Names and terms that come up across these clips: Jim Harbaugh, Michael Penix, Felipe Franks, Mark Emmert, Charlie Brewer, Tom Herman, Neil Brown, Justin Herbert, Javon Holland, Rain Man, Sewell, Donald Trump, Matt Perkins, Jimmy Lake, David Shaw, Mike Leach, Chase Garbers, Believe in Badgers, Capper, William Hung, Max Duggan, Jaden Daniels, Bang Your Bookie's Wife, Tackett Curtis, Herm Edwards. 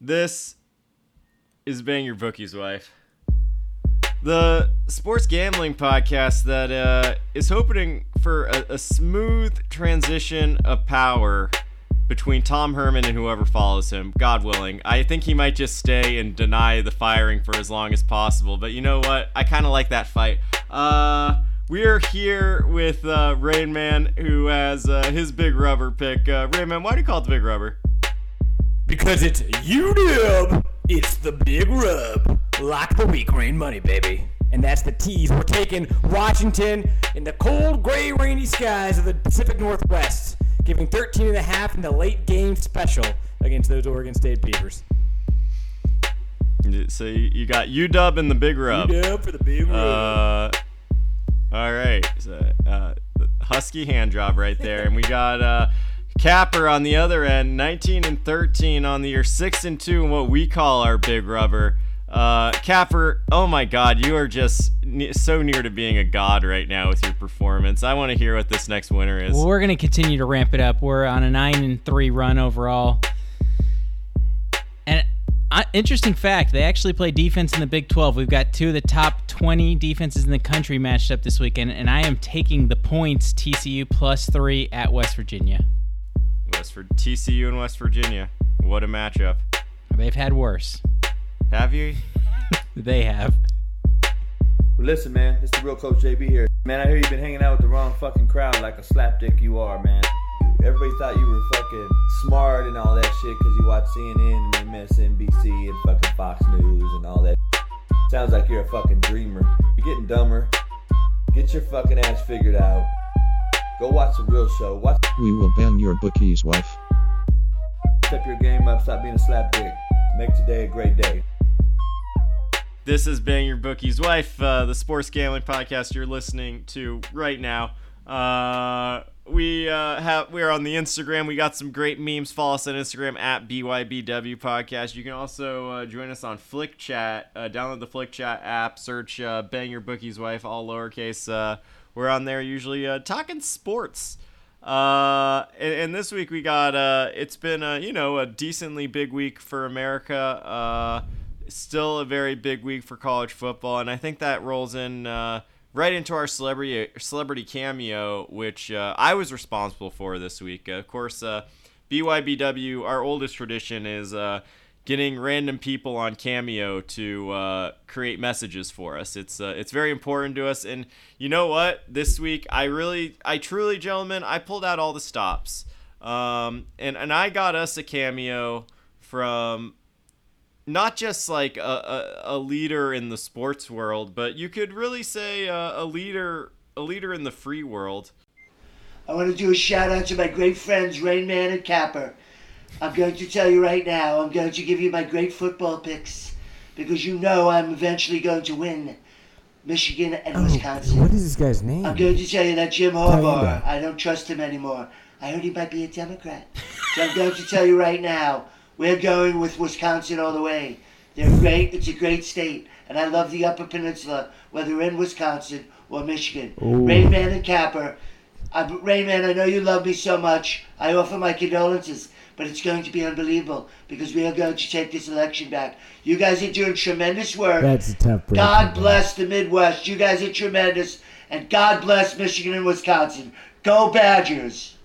This is Bang Your Bookie's Wife, the sports gambling podcast that is hoping for a smooth transition of power between Tom Herman and whoever follows him, God willing. I think he might just stay and deny the firing for as long as possible, but you know what? I kind of like that fight. We're here with Rain Man, who has his big rubber pick. Rain Man, why do you call it the big rubber? Because it's UW, it's the big rub. Lock the week, rain money, baby. And that's the tease. We're taking Washington in the cold, gray, rainy skies of the Pacific Northwest, giving 13.5 in the late game special against those Oregon State Beavers. So you got UW and the big rub. UW for the big rub. All right. So, husky hand job right there. And we got... Capper on the other end, 19-13 on the year, 6-2 in what we call our big rubber. Capper, oh my God, you are just so near to being a god right now with your performance. I want to hear what this next winner is. Well, we're going to continue to ramp it up. We're on a 9-3 run overall. And interesting fact, they actually play defense in the Big 12. We've got two of the top 20 defenses in the country matched up this weekend, and I am taking the points, TCU +3 at West Virginia. TCU and West Virginia. What a matchup. They've had worse. Have you? They have. Well, listen, man. It's the real Coach JB here. Man, I hear you've been hanging out with the wrong fucking crowd like a slapdick you are, man. Everybody thought you were fucking smart and all that shit because you watch CNN and MSNBC and fucking Fox News and all that shit. Sounds like you're a fucking dreamer. You're getting dumber. Get your fucking ass figured out. Go watch the real show. We will bang your bookie's wife. Step your game up. Stop being a slap dick. Make today a great day. This is Bang Your Bookie's Wife, the sports gambling podcast you're listening to right now. We're on the Instagram. We got some great memes. Follow us on Instagram at BYBW Podcast. You can also join us on Flick Chat. Download the Flick Chat app. Search Bang Your Bookie's Wife, all lowercase. We're on there usually talking sports. And this week we got, it's been, a decently big week for America. Still a very big week for college football. And I think that rolls in right into our celebrity cameo, which I was responsible for this week. Of course, BYBW, our oldest tradition is getting random people on Cameo to create messages for us. It's very important to us. And you know what? This week, I truly, gentlemen, I pulled out all the stops. And I got us a cameo from not just like a leader in the sports world, but you could really say a leader in the free world. I want to do a shout out to my great friends, Rain Man and Capper. I'm going to tell you right now, I'm going to give you my great football picks because you know I'm eventually going to win Michigan and Wisconsin. What is this guy's name? I'm going to tell you that Jim Harbaugh, I don't trust him anymore. I heard he might be a Democrat. So I'm going to tell you right now, we're going with Wisconsin all the way. They're great. It's a great state. And I love the Upper Peninsula, whether in Wisconsin or Michigan. Rain Man and Capper. Rain Man, I know you love me so much. I offer my condolences. But it's going to be unbelievable because we are going to take this election back. You guys are doing tremendous work. That's a tough break. God bless the Midwest. You guys are tremendous. And God bless Michigan and Wisconsin. Go Badgers.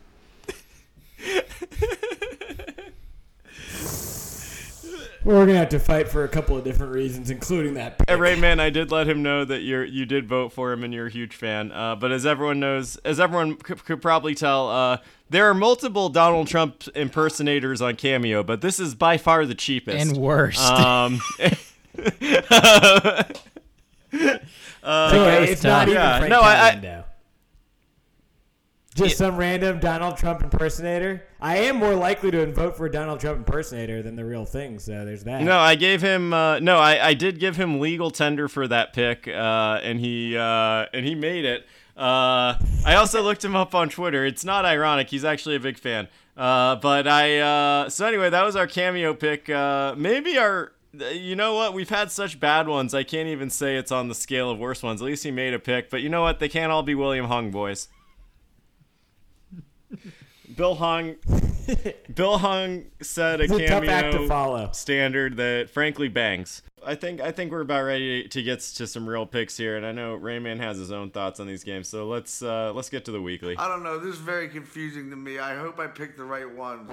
We're going to have to fight for a couple of different reasons, including that pick. Hey, Rain Man, I did let him know that you did vote for him and you're a huge fan. But as everyone knows, as everyone could probably tell, there are multiple Donald Trump impersonators on Cameo, but this is by far the cheapest. And worst. It's not even Frank Calendino. Just some random Donald Trump impersonator. I am more likely to vote for a Donald Trump impersonator than the real thing, so there's that. No, I gave him. I did give him legal tender for that pick, and he made it. I also looked him up on Twitter. It's not ironic. He's actually a big fan. So anyway, that was our cameo pick. Maybe our. You know what? We've had such bad ones. I can't even say it's on the scale of worse ones. At least he made a pick. But you know what? They can't all be William Hung boys. Bill Hung Bill Hung said a cameo standard that frankly bangs. I think we're about ready to get to some real picks here, and I know Rain Man has his own thoughts on these games, so let's get to the weekly. I don't know. This is very confusing to me. I hope I picked the right one.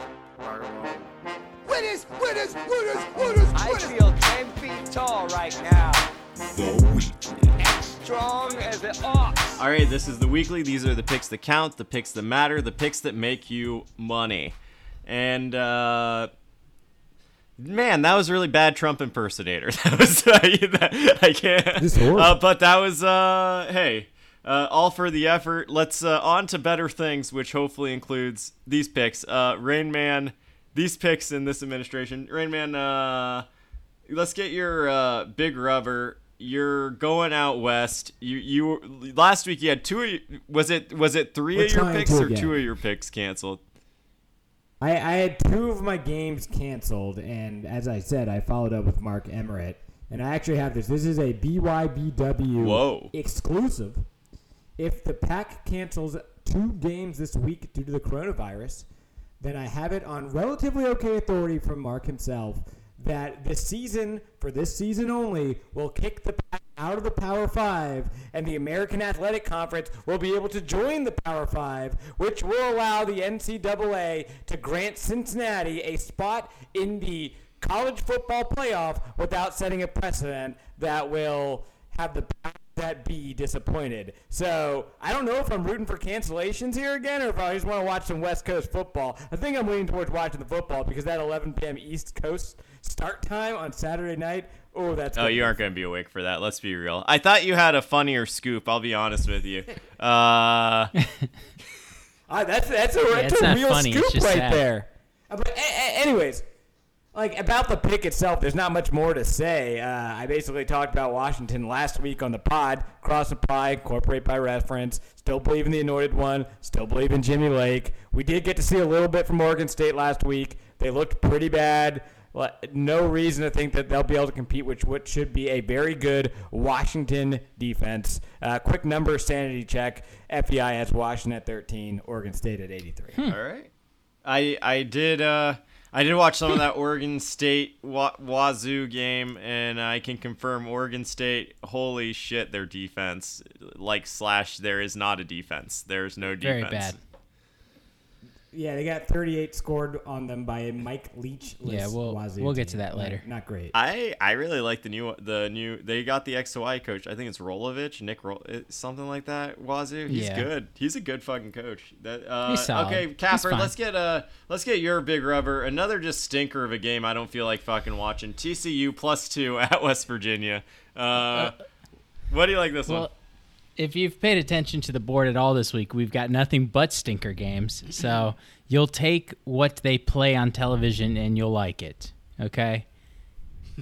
Winners! I feel 10 feet tall right now. The weekly. As strong as an ox. All right, this is the weekly. These are the picks that count, the picks that matter, the picks that make you money. And, man, that was really bad Trump impersonator. That was I can't. This is horrible. But that was all for the effort. Let's on to better things, which hopefully includes these picks. Rain Man, these picks in this administration. Rain Man, let's get your big rubber. You're going out west. You last week you had was it three We're of your picks or again. Two of your picks canceled? I had two of my games canceled, and as I said, I followed up with Mark Emmert. And I actually have this. This is a BYBW exclusive. If the pack cancels two games this week due to the coronavirus, then I have it on relatively okay authority from Mark himself that the season, for this season only, will kick the pack out of the Power Five, and the American Athletic Conference will be able to join the Power Five, which will allow the NCAA to grant Cincinnati a spot in the college football playoff without setting a precedent that will have the Power that be disappointed. So I don't know if I'm rooting for cancellations here again or if I just want to watch some West Coast football. I think I'm leaning towards watching the football because that 11 p.m. East Coast start time on Saturday night. Oh, that's. Oh, you aren't going to be awake for that. Let's be real. I thought you had a funnier scoop. I'll be honest with you. That's a real funny. Scoop right sad. There. But anyways, like about the pick itself, there's not much more to say. I basically talked about Washington last week on the pod. Cross apply, incorporate by reference. Still believe in the anointed one. Still believe in Jimmy Lake. We did get to see a little bit from Oregon State last week. They looked pretty bad. No reason to think that they'll be able to compete, which should be a very good Washington defense. Quick number sanity check. FEI has Washington at 13, Oregon State at 83. All right. I did watch some of that Oregon State Wazoo game, and I can confirm Oregon State, holy shit, their defense, there is not a defense. There's no defense. Very bad. Yeah, they got 38 scored on them by a Mike Leach. Yeah, we'll get to that later. Not great. I really like the new. They got the XY coach. I think it's Rolovich, Nick something like that. Wazoo. He's good. He's a good fucking coach. He's solid. Okay, Capper. Let's get your big rubber. Another just stinker of a game. I don't feel like fucking watching. TCU +2 at West Virginia. What do you like this one? If you've paid attention to the board at all this week, we've got nothing but stinker games. So you'll take what they play on television and you'll like it. Okay?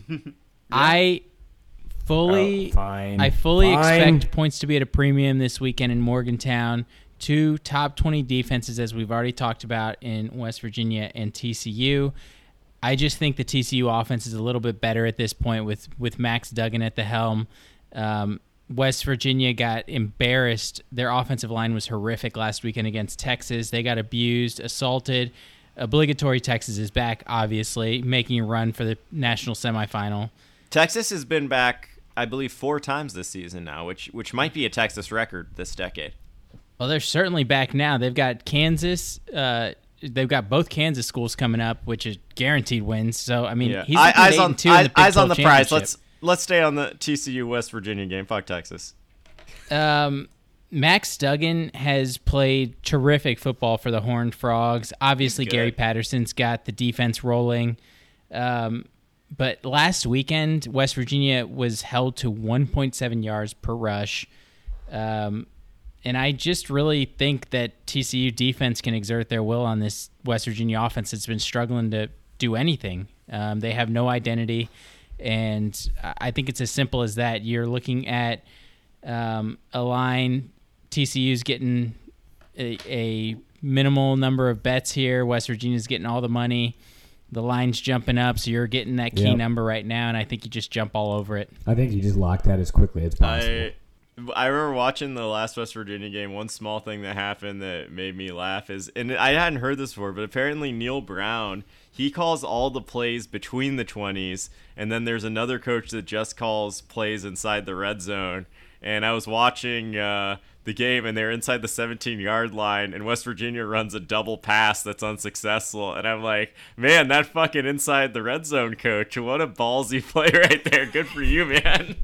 Yeah. I fully expect points to be at a premium this weekend in Morgantown. Two top 20 defenses, as we've already talked about, in West Virginia and TCU. I just think the TCU offense is a little bit better at this point with Max Duggan at the helm. West Virginia got embarrassed. Their offensive line was horrific last weekend against Texas. They got abused, assaulted. Obligatory Texas is back, obviously, making a run for the national semifinal. Texas has been back, I believe, 4 times this season now, which might be a Texas record this decade. Well, they're certainly back now. They've got Kansas. They've got both Kansas schools coming up, which is guaranteed wins. So, I mean, he's eyes on the prize. Let's stay on the TCU West Virginia game. Fuck Texas. Max Duggan has played terrific football for the Horned Frogs. Obviously, Gary Patterson's got the defense rolling. But last weekend, West Virginia was held to 1.7 yards per rush. And I just really think that TCU defense can exert their will on this West Virginia offense that's been struggling to do anything. They have no identity. And I think it's as simple as that. You're looking at a line. TCU's getting a minimal number of bets here. West Virginia's getting all the money. The line's jumping up, so you're getting that key number right now, and I think you just jump all over it. I think you just lock that as quickly as possible. I I remember watching the last West Virginia game. One small thing that happened that made me laugh is, and I hadn't heard this before, but apparently Neil Brown, he calls all the plays between the 20s, and then there's another coach that just calls plays inside the red zone. And I was watching the game, and they're inside the 17-yard line, and West Virginia runs a double pass that's unsuccessful. And I'm like, man, that fucking inside the red zone coach, what a ballsy play right there. Good for you, man.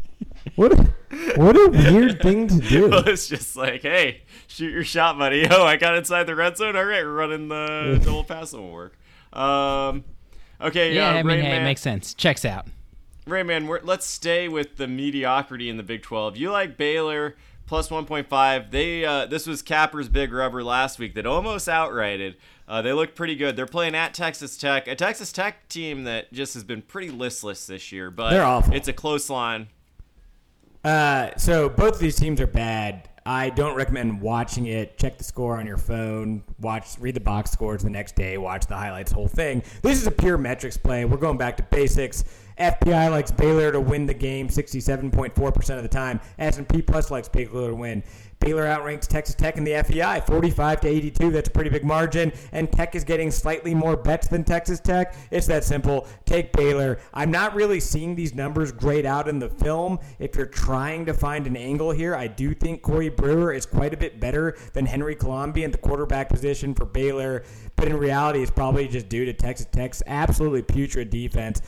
What a weird thing to do. Well, it's just like, hey, shoot your shot, buddy. Oh, I got inside the red zone. All right, we're running the double pass. It won't work. Okay. Yeah, I mean, hey, it makes sense. Checks out. Rain Man, let's stay with the mediocrity in the Big 12. You like Baylor, plus 1.5. This was Capper's big rubber last week that almost outrighted. They looked pretty good. They're playing at Texas Tech, a Texas Tech team that just has been pretty listless this year, but they're awful. It's a close line. So both of these teams are bad. I don't recommend watching it. Check the score on your phone. Read the box scores the next day. Watch the highlights, whole thing. This is a pure metrics play. We're going back to basics. FPI likes Baylor to win the game 67.4% of the time. S&P Plus likes Baylor to win. Baylor outranks Texas Tech in the FEI 45-82. That's a pretty big margin. And Tech is getting slightly more bets than Texas Tech. It's that simple. Take Baylor. I'm not really seeing these numbers grayed out in the film. If you're trying to find an angle here, I do think Corey Brewer is quite a bit better than Henry Colombi in the quarterback position for Baylor. But in reality, it's probably just due to Texas Tech's absolutely putrid defense.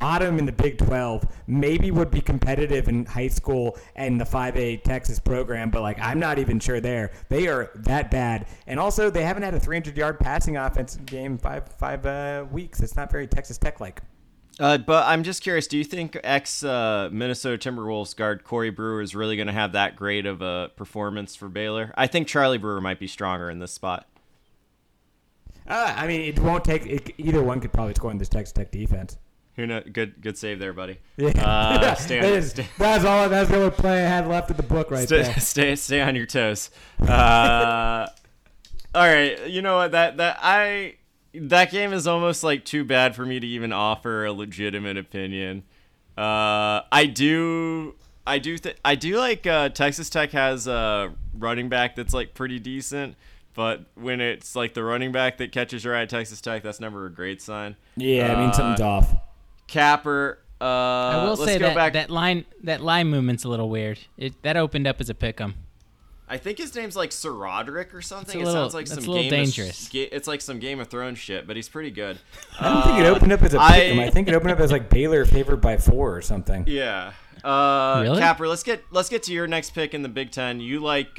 Bottom in the Big 12, maybe would be competitive in high school and the 5A Texas program, but like I'm not even sure there. They are that bad. And also, they haven't had a 300-yard passing offense game in five weeks. It's not very Texas Tech-like. But I'm just curious, do you think ex-Minnesota Timberwolves guard Corey Brewer is really going to have that great of a performance for Baylor? I think Charlie Brewer might be stronger in this spot. I mean, it won't take – either one could probably score in this Texas Tech defense. Who knows? Good save there, buddy. Yeah. That's all. That's the only play I had left of the book right there. Stay on your toes. All right. You know what? That game is almost like too bad for me to even offer a legitimate opinion. I do like Texas Tech has a running back that's like pretty decent. But when it's like the running back that catches your eye at Texas Tech, that's never a great sign. Yeah, I mean something's off. Capper. I will say that line movement's a little weird. That opened up as a pick'em. I think his name's like Sir Roderick or something. It sounds like some game dangerous. It's like some Game of Thrones shit, but he's pretty good. I don't think it opened up as a pick'em. I think it opened up as like Baylor favored by 4 or something. Yeah. Really? Capper, let's get to your next pick in the Big Ten. You like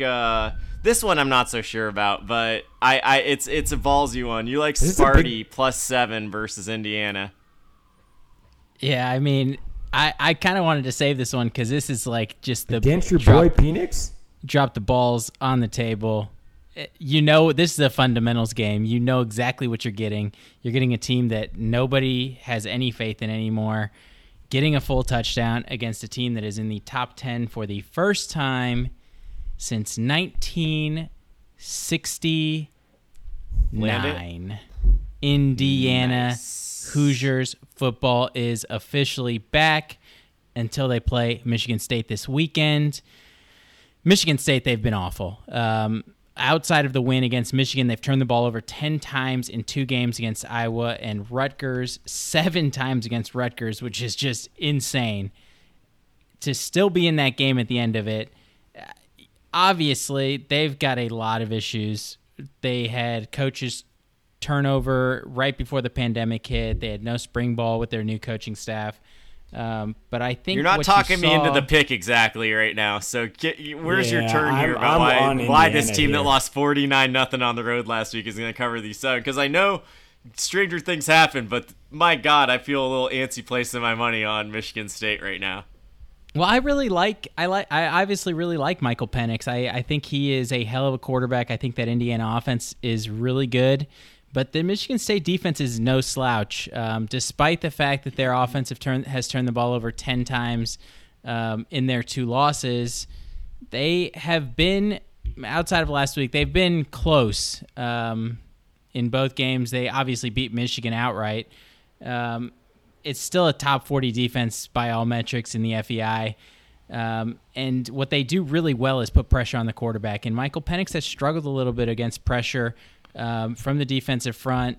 this one? I'm not so sure about, but it's a ballsy one. You like Sparty plus 7 versus Indiana. Yeah, I mean, I kind of wanted to save this one because this is like just the against your boy Penix. Drop the balls on the table. You know, this is a fundamentals game. You know exactly what you're getting. You're getting a team that nobody has any faith in anymore, getting a full touchdown against a team that is in the top 10 for the first time since 1969. Indiana nice. Hoosiers football is officially back until they play Michigan State this weekend. Michigan State, they've been awful. Outside of the win against Michigan, they've turned the ball over 10 times in 2 games against Iowa and Rutgers, 7 times against Rutgers, which is just insane. To still be in that game at the end of it, obviously, they've got a lot of issues. They had coaches turnover right before the pandemic hit. They had no spring ball with their new coaching staff. But I think you're not talking me into the pick exactly right now. So where's your turn here about why this team that lost 49-0 on the road last week is going to cover these 7? Because I know stranger things happen, but my God, I feel a little antsy placing my money on Michigan State right now. Well, I obviously really like Michael Penix. I think he is a hell of a quarterback. I think that Indiana offense is really good. But the Michigan State defense is no slouch, despite the fact that their offensive has turned the ball over 10 times in their 2 losses. They have been, outside of last week, they've been close in both games. They obviously beat Michigan outright. It's still a top 40 defense by all metrics in the FEI. And what they do really well is put pressure on the quarterback. And Michael Penix has struggled a little bit against pressure from the defensive front.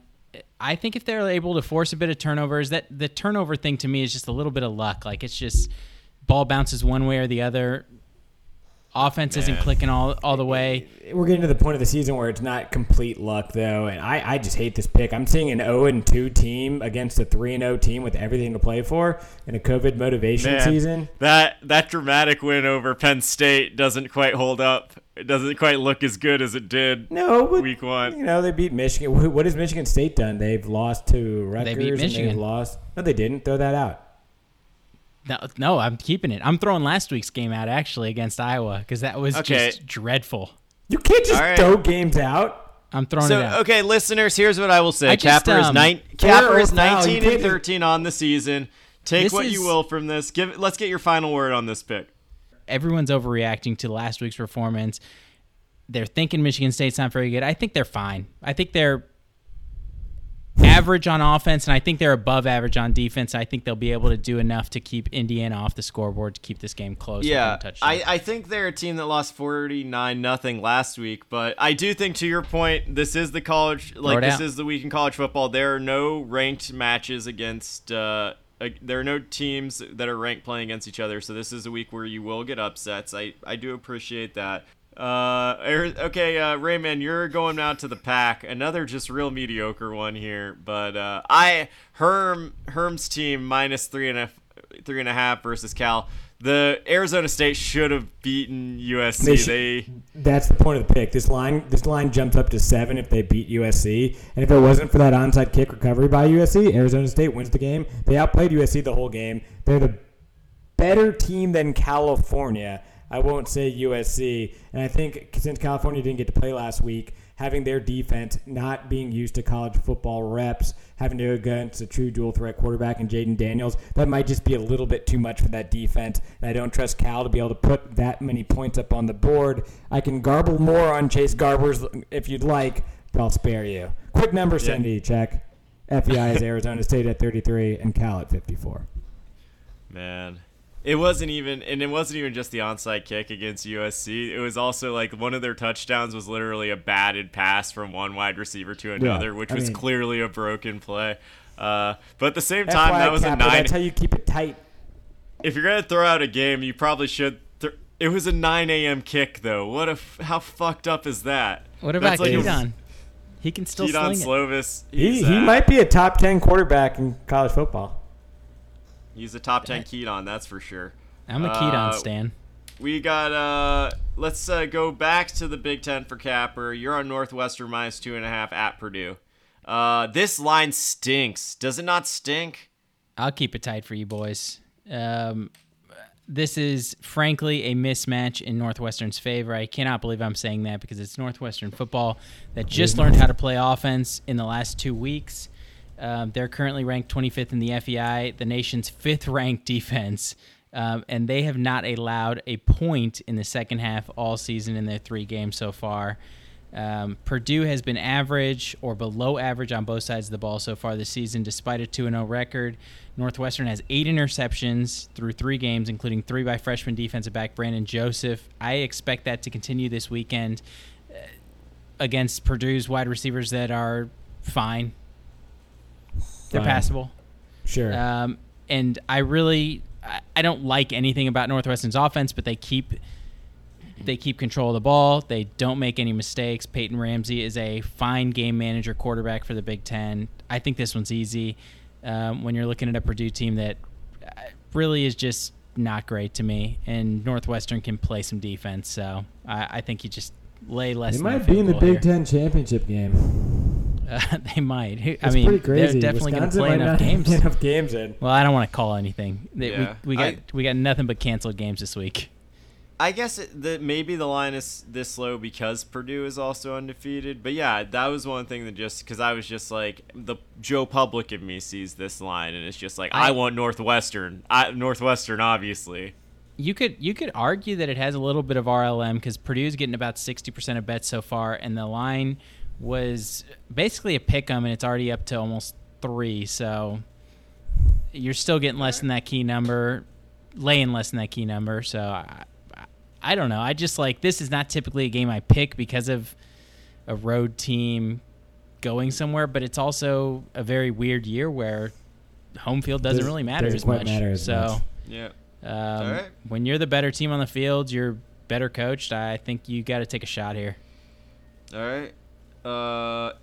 I think if they're able to force a bit of turnovers, that the turnover thing to me is just a little bit of luck. Like, it's just ball bounces one way or the other. Offense isn't clicking all the way. We're getting to the point of the season where it's not complete luck, though, and I just hate this pick. I'm seeing an 0-2 team against a 3-0 team with everything to play for in a COVID motivation season. That dramatic win over Penn State doesn't quite hold up. It doesn't quite look as good as it did week one. You know, they beat Michigan. What has Michigan State done? They've lost to Rutgers. They beat Michigan. No, they didn't. Throw that out. No, I'm keeping it. I'm throwing last week's game out, actually, against Iowa, because that was just dreadful. You can't just throw games out. I'm throwing it out. Okay, listeners, here's what I will say. Capper is 19-13 on the season. Take what you will from this. Let's get your final word on this pick. Everyone's overreacting to last week's performance. They're thinking Michigan State's not very good. I think they're fine. I think they're average on offense, and I think they're above average on defense. I think they'll be able to do enough to keep Indiana off the scoreboard, to keep this game close. Yeah, I think they're a team that lost 49-0 last week, but I do think, to your point, this is the college, like, this is the week in college football. There are no ranked matches against there are no teams that are ranked playing against each other, so this is a week where you will get upsets. I do appreciate that. Raymond, you're going out to the pack. Another just real mediocre one here, but Herm's team minus three and a half versus Cal. The Arizona State should have beaten USC. That's the point of the pick. This line jumps up to 7 if they beat USC, and if it wasn't for that onside kick recovery by USC, Arizona State wins the game. They outplayed USC the whole game. They're the better team than California. I won't say USC. And I think since California didn't get to play last week, having their defense not being used to college football reps, having to go against a true dual-threat quarterback and Jaden Daniels, that might just be a little bit too much for that defense. And I don't trust Cal to be able to put that many points up on the board. I can garble more on Chase Garbers if you'd like, but I'll spare you. Quick number, Cindy, check. FEI is Arizona State at 33 and Cal at 54. Man. It wasn't even just the onside kick against USC. It was also like one of their touchdowns was literally a batted pass from one wide receiver to another, which was clearly a broken play. But at the same time, that was a 9. That's how you keep it tight. If you're gonna throw out a game, you probably should. It was a 9 a.m. kick, though. How fucked up is that? What about Keaton? He can still sling it. Slovis. He might be a top 10 quarterback in college football. He's a top 10 Keaton, that's for sure. I'm a Keaton stan. We got, let's go back to the Big Ten for Capper. You're on Northwestern minus 2.5 at Purdue. This line stinks. Does it not stink? I'll keep it tight for you boys. This is, frankly, a mismatch in Northwestern's favor. I cannot believe I'm saying that because it's Northwestern football that just learned how to play offense in the last 2 weeks. They're currently ranked 25th in the FEI, the nation's fifth-ranked defense, and they have not allowed a point in the second half all season in their 3 games so far. Purdue has been average or below average on both sides of the ball so far this season, despite a 2-0 record. Northwestern has 8 interceptions through 3 games, including 3 by freshman defensive back Brandon Joseph. I expect that to continue this weekend against Purdue's wide receivers that are fine. They're passable. Sure. And I don't like anything about Northwestern's offense, but they keep control of the ball. They don't make any mistakes. Peyton Ramsey is a fine game manager quarterback for the Big Ten. I think this one's easy when you're looking at a Purdue team that really is just not great to me, and Northwestern can play some defense. So I think you just lay less. They might be in the Big Ten championship game. They might. They're definitely going to play enough games in. Well, I don't want to call anything. We got nothing but canceled games this week. I guess maybe the line is this low because Purdue is also undefeated. But, yeah, that was one thing that just – because I was just like the Joe Public in me sees this line, and it's just like I want Northwestern. Northwestern, obviously. You could argue that it has a little bit of RLM because Purdue's getting about 60% of bets so far, and the line – was basically a pick 'em, and it's already up to almost 3. So you're still getting less than that key number. laying less than that key number. So I don't know. I just like, this is not typically a game I pick because of a road team going somewhere, but it's also a very weird year where home field doesn't really matter as much. So yeah, right. When you're the better team on the field, you're better coached. I think you got to take a shot here. All right.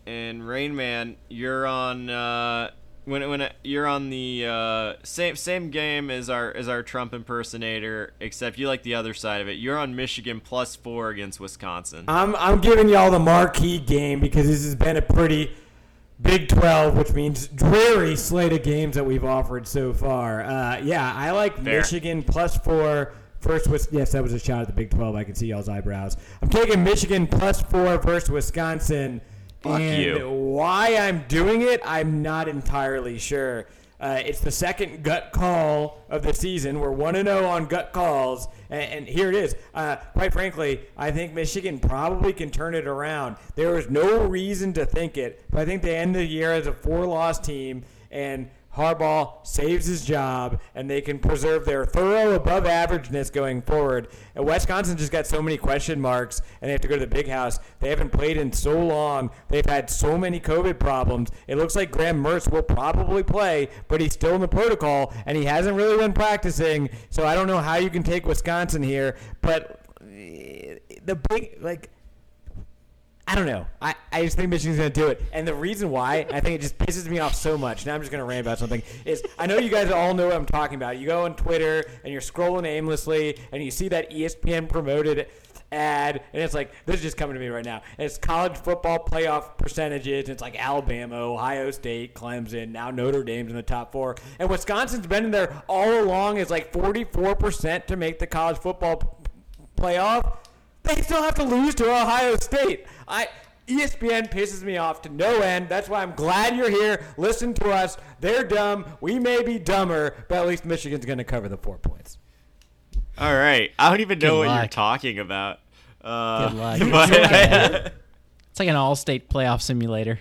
And Rain Man, you're on when you're on the same game as our Trump impersonator, except you like the other side of it. You're on Michigan +4 against Wisconsin. I'm giving y'all the marquee game because this has been a pretty Big 12, which means dreary slate of games that we've offered so far. Yeah, I like fair. Michigan +4. First was, yes, that was a shot at the Big 12. I can see y'all's eyebrows. I'm taking Michigan +4 versus Wisconsin. Fuck and you. Why I'm doing it, I'm not entirely sure. It's the second gut call of the season. We're 1-0 on gut calls, and here it is. Quite frankly, I think Michigan probably can turn it around. There is no reason to think it, but I think they end the year as a 4-loss team, and Harbaugh saves his job, and they can preserve their thorough above-averageness going forward. And Wisconsin just got so many question marks, and they have to go to the Big House. They haven't played in so long. They've had so many COVID problems. It looks like Graham Mertz will probably play, but he's still in the protocol, and he hasn't really been practicing, so I don't know how you can take Wisconsin here. But the big, like, I don't know. I just think Michigan's going to do it. And the reason why, I think it just pisses me off so much, now I'm just going to rant about something, is I know you guys all know what I'm talking about. You go on Twitter, and you're scrolling aimlessly, and you see that ESPN-promoted ad, and it's like, this is just coming to me right now. And it's college football playoff percentages, and it's like Alabama, Ohio State, Clemson, now Notre Dame's in the top 4. And Wisconsin's been in there all along as like 44% to make the college football playoff. They still have to lose to Ohio State. ESPN pisses me off to no end. That's why I'm glad you're here. Listen to us. They're dumb. We may be dumber, but at least Michigan's going to cover the 4 points. All right. I don't even know Good what luck. You're talking about. Good luck. It's like an all-state playoff simulator.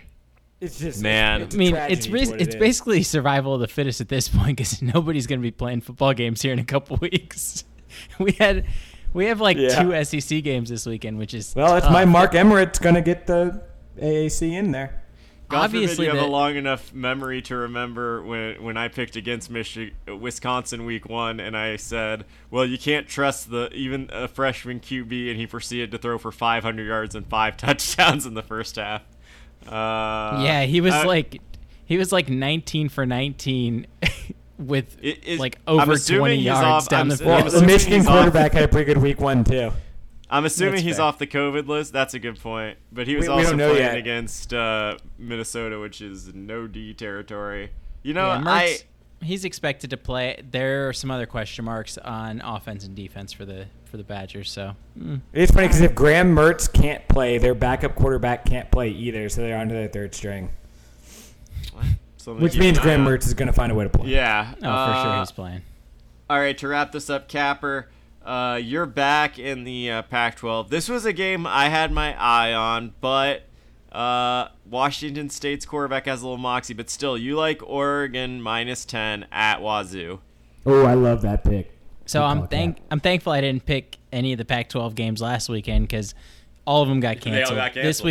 It's just, man. It's it's basically survival of the fittest at this point because nobody's going to be playing football games here in a couple weeks. We have like two SEC games this weekend, which is well. It's my Mark Emmert's gonna get the AAC in there. God obviously, forbid you have a long enough memory to remember when I picked against Wisconsin week 1, and I said, "Well, you can't trust even a freshman QB," and he proceeded to throw for 500 yards and 5 touchdowns in the first half. He was like 19 for 19. With like over 20 yards down the field. The Michigan quarterback had a pretty good week 1 too. I'm assuming he's off the COVID list. That's a good point. But he was also playing against Minnesota, which is no D territory. You know, he's expected to play. There are some other question marks on offense and defense for the Badgers. So it's funny because if Graham Mertz can't play, their backup quarterback can't play either. So they're onto their third string. Which means Graham Mertz is going to find a way to play. Yeah. Oh, for sure he's playing. All right, to wrap this up, Capper, you're back in the Pac-12. This was a game I had my eye on, but Washington State's quarterback has a little moxie. But still, you like Oregon -10 at Wazoo. Oh, I love that pick. So I'm thankful I didn't pick any of the Pac-12 games last weekend because all of them got canceled. This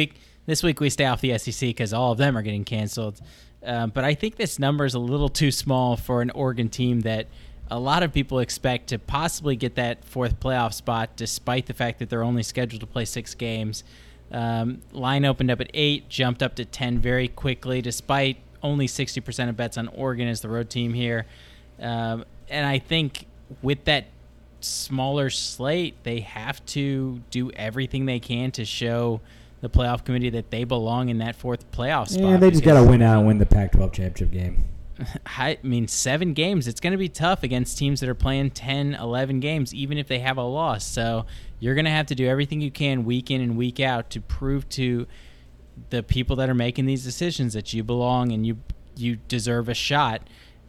week we stay off the SEC because all of them are getting canceled. But I think this number is a little too small for an Oregon team that a lot of people expect to possibly get that 4th playoff spot, despite the fact that they're only scheduled to play 6 games. Line opened up at 8, jumped up to 10 very quickly, despite only 60% of bets on Oregon as the road team here. And I think with that smaller slate, they have to do everything they can to show the playoff committee that they belong in that 4th playoff spot. Yeah, they just got to win out and win the Pac-12 championship game. I mean, 7 games. It's going to be tough against teams that are playing 10, 11 games, even if they have a loss. So you're going to have to do everything you can week in and week out to prove to the people that are making these decisions that you belong and you deserve a shot.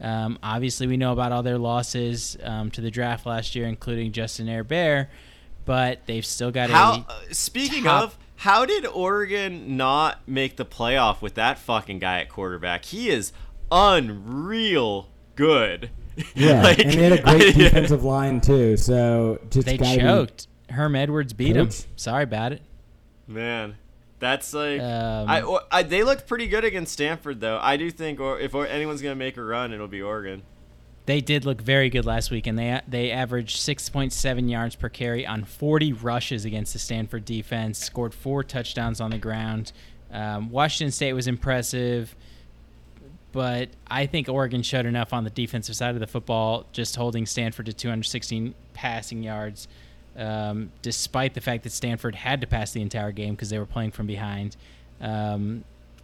Obviously, we know about all their losses to the draft last year, including Justin Herbert, but they've still got How did Oregon not make the playoff with that fucking guy at quarterback? He is unreal good. Yeah, like, and they had a great defensive line too. So just they choked. Herm Edwards beat him. Sorry about it, man. That's like they looked pretty good against Stanford though. I do think if anyone's gonna make a run, it'll be Oregon. They did look very good last week, and they averaged 6.7 yards per carry on 40 rushes against the Stanford defense, scored 4 touchdowns on the ground. Washington State was impressive, but I think Oregon showed enough on the defensive side of the football, just holding Stanford to 216 passing yards, despite the fact that Stanford had to pass the entire game because they were playing from behind.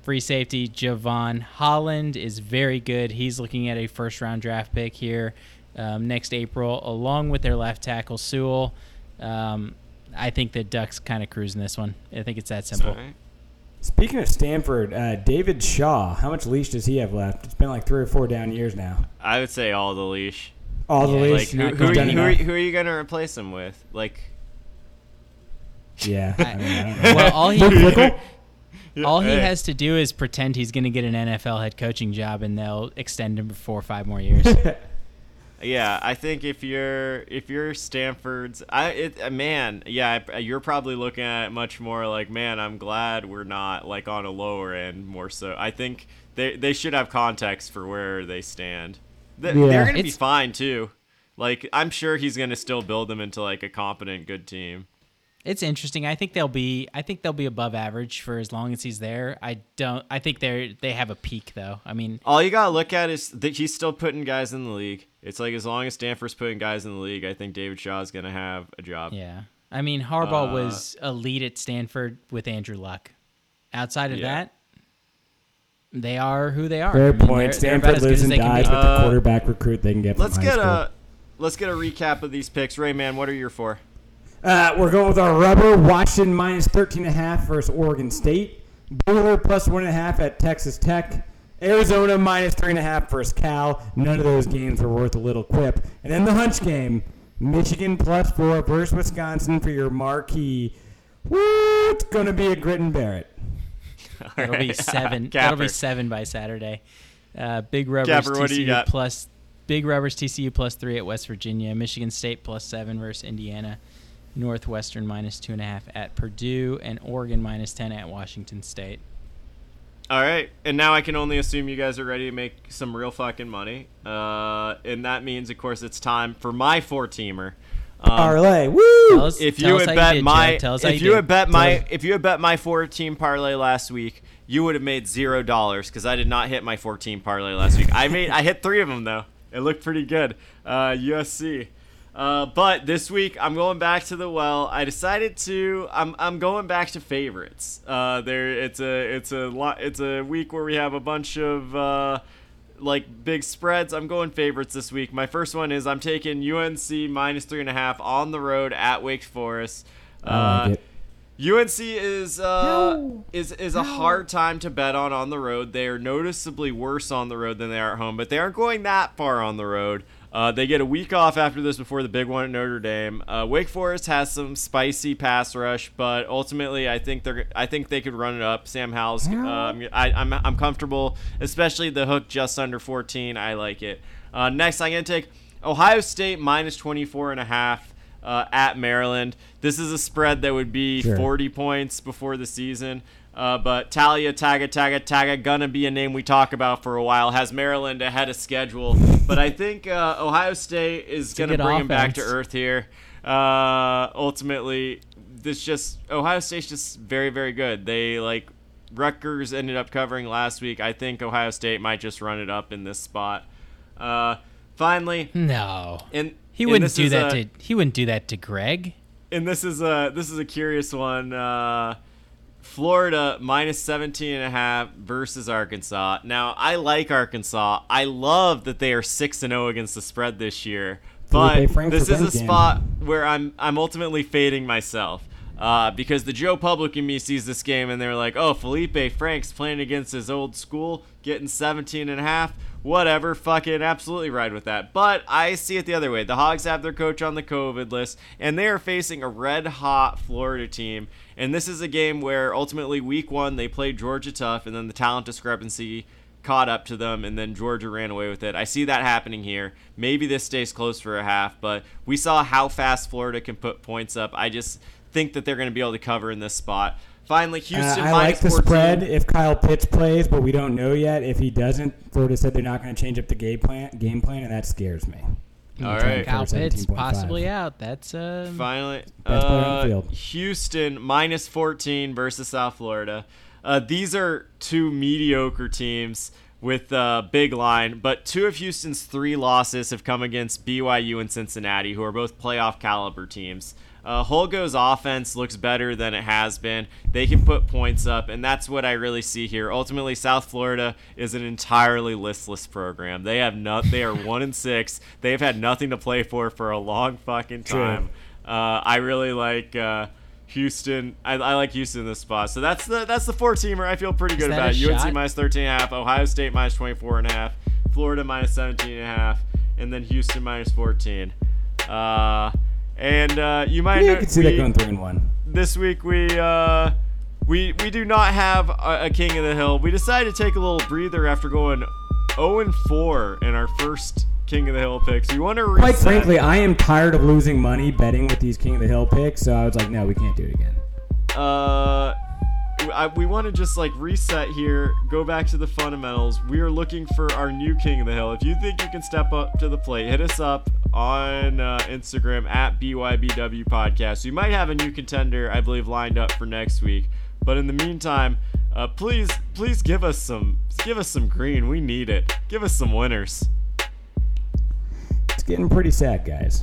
Free safety Javon Holland is very good. He's looking at a first-round draft pick here next April, along with their left tackle, Sewell. I think the Ducks kind of cruising this one. I think it's that simple. Right. Speaking of Stanford, David Shaw, how much leash does he have left? It's been like 3 or 4 down years now. I would say all the leash. All the leash? Like, who are you going to replace him with? Like, yeah. I mean, I don't know. Well, all he... All he has to do is pretend he's going to get an NFL head coaching job, and they'll extend him for 4 or 5 more years. Yeah, I think if you're Stanford's, you're probably looking at it much more like, man, I'm glad we're not like on a lower end more so. I think they should have context for where they stand. They're going to be fine too. Like, I'm sure he's going to still build them into like a competent, good team. It's interesting. I think they'll be above average for as long as he's there. I think they have a peak though. I mean, all you gotta look at is that he's still putting guys in the league. It's like, as long as Stanford's putting guys in the league, I think David Shaw is gonna have a job. Yeah, I mean, Harbaugh was elite at Stanford with Andrew Luck. Outside of that, they are who they are. Fair point. Stanford lives and dies with the quarterback recruit they can get. Let's get a recap of these picks. Ray, man, what are your 4? We're going with our rubber. Washington minus 13.5 versus Oregon State. Baylor plus 1.5 at Texas Tech. Arizona minus 3.5 versus Cal. None of those games were worth a little quip. And then the hunch game. Michigan plus 4 versus Wisconsin for your marquee. Woo, it's going to be a grit and bear it. It'll be 7. It'll be 7 by Saturday. Big Rubbers, Capper, what do you got? Big Rubbers TCU plus 3 at West Virginia. Michigan State plus 7 versus Indiana. Northwestern minus 2.5 at Purdue, and Oregon minus 10 at Washington State. All right, and now I can only assume you guys are ready to make some real fucking money, and that means, of course, it's time for my 4-teamer. Parlay, woo! If you had bet my, if you had bet my 4-team parlay last week, you would have made $0 because I did not hit my 4-team parlay last week. I hit 3 of them though. It looked pretty good. USC. But this week I'm going back to the well. I decided to I'm going back to favorites. It's a week where we have a bunch of like big spreads. I'm going favorites this week. My first one is I'm taking UNC minus 3.5 on the road at Wake Forest. UNC is a hard time to bet on the road. They are noticeably worse on the road than they are at home, but they aren't going that far on the road. They get a week off after this before the big one at Notre Dame. Wake Forest has some spicy pass rush, but ultimately, I think they could run it up. Sam Howell's. I'm comfortable, especially the hook just under 14. I like it. Next, I'm gonna take Ohio State minus 24.5 at Maryland. This is a spread that would be 40 points before the season. But Talia Taga, gonna be a name we talk about for a while, has Maryland ahead of schedule. But I think Ohio State is going to bring him back to earth here. Ultimately, Ohio State's just very, very good. They, like, Rutgers ended up covering last week. I think Ohio State might just run it up in this spot. Finally. No. He wouldn't do that to Greg. And this is a curious one. Florida minus 17.5 versus Arkansas. Now, I like Arkansas. I love that they are 6-0 against the spread this year. But this is a spot where I'm ultimately fading myself because the Joe Public in me sees this game and they're like, oh, Felipe Franks playing against his old school, getting 17.5. Whatever, fucking absolutely ride with that. But I see it the other way. The Hogs have their coach on the COVID list, and they are facing a red-hot Florida team. And this is a game where ultimately week 1 they play Georgia tough, and then the talent discrepancy caught up to them, and then Georgia ran away with it. I see that happening here. Maybe this stays close for a half, but we saw how fast Florida can put points up. I just think that they're going to be able to cover in this spot. Finally, Houston I like the 14. Spread if Kyle Pitts plays, but we don't know yet. If he doesn't, Florida said they're not going to change up the game plan, and that scares me. All right, Kyle Pitts possibly out. That's finally Houston minus 14 versus South Florida. These are two mediocre teams with a big line, but two of Houston's three losses have come against BYU and Cincinnati, who are both playoff caliber teams. Holgo's offense looks better than it has been. They can put points up, and that's what I really see here. Ultimately, South Florida is an entirely listless program. They are 1-6. They've had nothing to play for a long fucking time. I really like Houston. I like Houston in this spot. So that's the four-teamer. I feel pretty good about it. UNC minus 13.5, Ohio State minus 24.5, Florida minus 17.5, and then Houston minus 14. And you might know, see that going 3-1. This week we do not have a king of the hill. We decided to take a little breather after going 0-4 in our first king of the hill picks. You want to reset? Quite frankly, I am tired of losing money betting with these king of the hill picks. So I was like, no, we can't do it again. We want to just like reset here, go back to the fundamentals. We are looking for our new king of the hill. If you think you can step up to the plate, hit us up on Instagram at BYBW Podcast. You might have a new contender, I believe, lined up for next week. But in the meantime, please give us some green. We need it. Give us some winners. It's getting pretty sad, guys.